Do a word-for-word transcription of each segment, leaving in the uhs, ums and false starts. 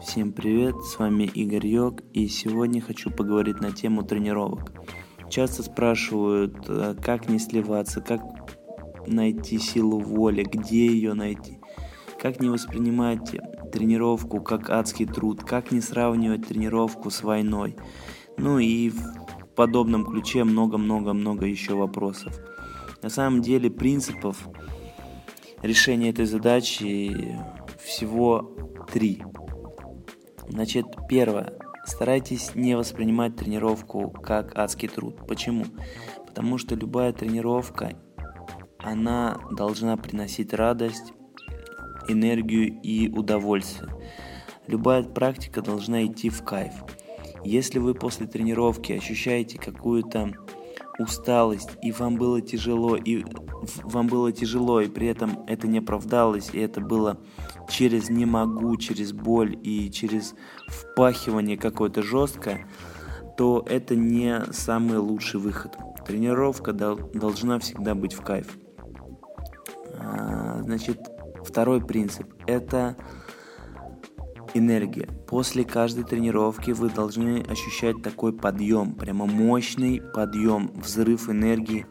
Всем привет, с вами Игорь Йок, и сегодня хочу поговорить на тему тренировок. Часто спрашивают, как не сливаться, как найти силу воли, где ее найти, как не воспринимать тренировку как адский труд, как не сравнивать тренировку с войной. Ну и в подобном ключе много-много-много еще вопросов. На самом деле принципов решения этой задачи всего три. Значит, первое. Старайтесь не воспринимать тренировку как адский труд. Почему? Потому что любая тренировка, она должна приносить радость, энергию и удовольствие. Любая практика должна идти в кайф. Если вы после тренировки ощущаете какую-то усталость, и вам было тяжело, и вам было тяжело, и при этом это не оправдалось, и это было через не могу, через боль и через впахивание какое-то жесткое, то это не самый лучший выход. Тренировка должна всегда быть в кайф. Значит, второй принцип – это энергия. После каждой тренировки вы должны ощущать такой подъем, прямо мощный подъем, взрыв энергии,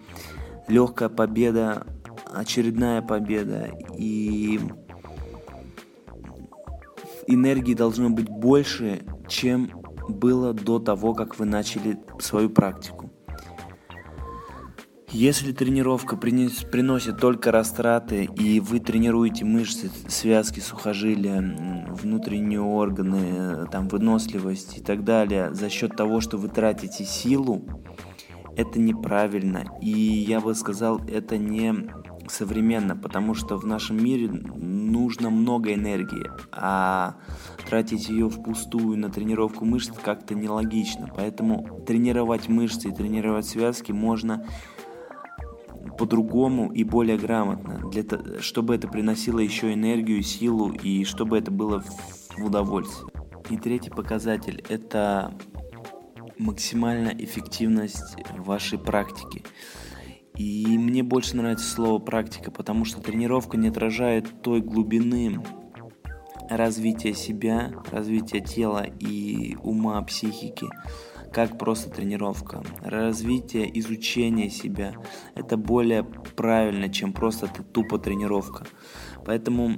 легкая победа, очередная победа. И энергии должно быть больше, чем было до того, как вы начали свою практику. Если тренировка приносит только растраты, и вы тренируете мышцы, связки, сухожилия, внутренние органы, там, выносливость и так далее, за счет того, что вы тратите силу, это неправильно. И я бы сказал, это не современно, потому что в нашем мире нужно много энергии, а тратить ее впустую на тренировку мышц как-то нелогично. Поэтому тренировать мышцы и тренировать связки можно по-другому и более грамотно, для того, чтобы это приносило еще энергию, силу и чтобы это было в удовольствие. И третий показатель – это максимальная эффективность вашей практики. И мне больше нравится слово «практика», потому что тренировка не отражает той глубины развития себя, развития тела и ума, психики, как просто тренировка. Развитие, изучение себя – это более правильно, чем просто тупо тренировка. Поэтому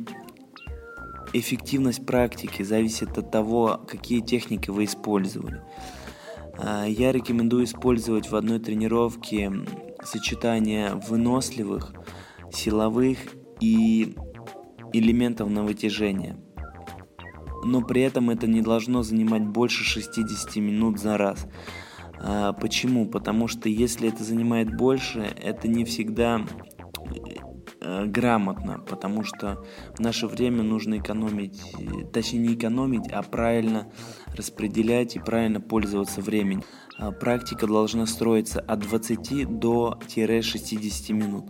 эффективность практики зависит от того, какие техники вы использовали. Я рекомендую использовать в одной тренировке сочетание выносливых, силовых и элементов на вытяжение. Но при этом это не должно занимать больше шестьдесят минут за раз. А, почему? Потому что если это занимает больше, это не всегда э, грамотно, потому что в наше время нужно экономить, точнее не экономить, а правильно распределять и правильно пользоваться временем. А, практика должна строиться от двадцати до шестидесяти минут.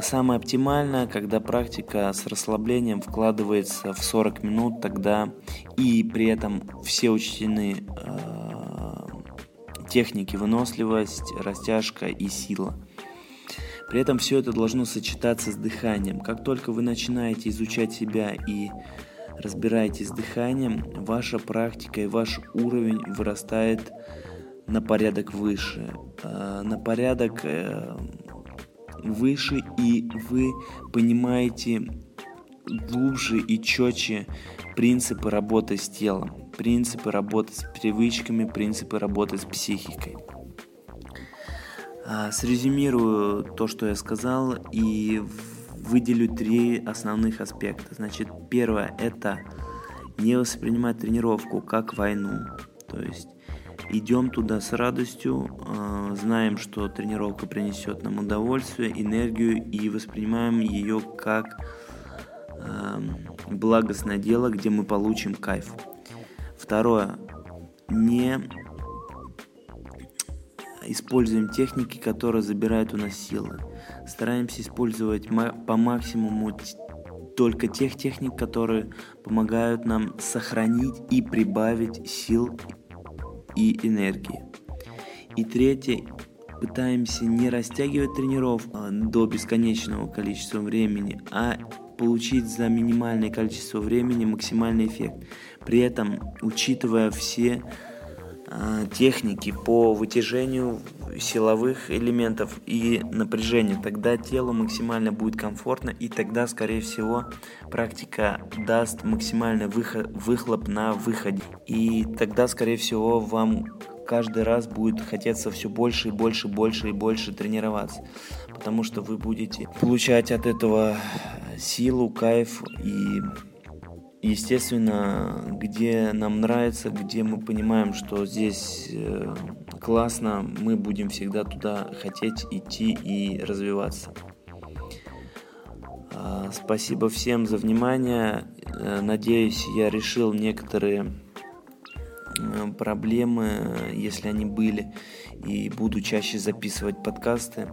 Самое оптимальное, когда практика с расслаблением вкладывается в сорок минут, тогда и при этом все учтены э, техники выносливость, растяжка и сила. При этом все это должно сочетаться с дыханием. Как только вы начинаете изучать себя и разбираетесь с дыханием, ваша практика и ваш уровень вырастает на порядок выше, э, на порядок... Э, выше, и вы понимаете глубже и четче принципы работы с телом, принципы работы с привычками, принципы работы с психикой. Срезюмирую то, что я сказал, и выделю три основных аспекта. Значит, первое – это не воспринимать тренировку как войну, то есть идем туда с радостью, знаем, что тренировка принесет нам удовольствие, энергию, и воспринимаем ее как благостное дело, где мы получим кайф. Второе. Не используем техники, которые забирают у нас силы. Стараемся использовать по максимуму только тех техник, которые помогают нам сохранить и прибавить сил и энергии. И третье, пытаемся не растягивать тренировку до бесконечного количества времени, а получить за минимальное количество времени максимальный эффект, при этом учитывая все э, техники по вытяжению силовых элементов и напряжения. Тогда телу максимально будет комфортно, и тогда, скорее всего, практика даст максимальный выход, выхлоп на выходе. И тогда, скорее всего, вам каждый раз будет хотеться все больше и больше, больше и больше тренироваться, потому что вы будете получать от этого силу, кайф и, естественно, где нам нравится, где мы понимаем, что здесь классно, мы будем всегда туда хотеть идти и развиваться. Спасибо всем за внимание. Надеюсь, я решил некоторые проблемы, если они были, и буду чаще записывать подкасты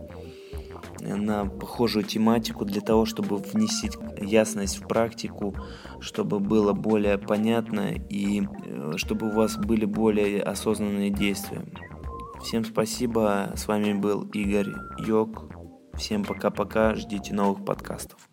на похожую тематику для того, чтобы внести ясность в практику, чтобы было более понятно и чтобы у вас были более осознанные действия. Всем спасибо, с вами был Игорь Йок, всем пока-пока, ждите новых подкастов.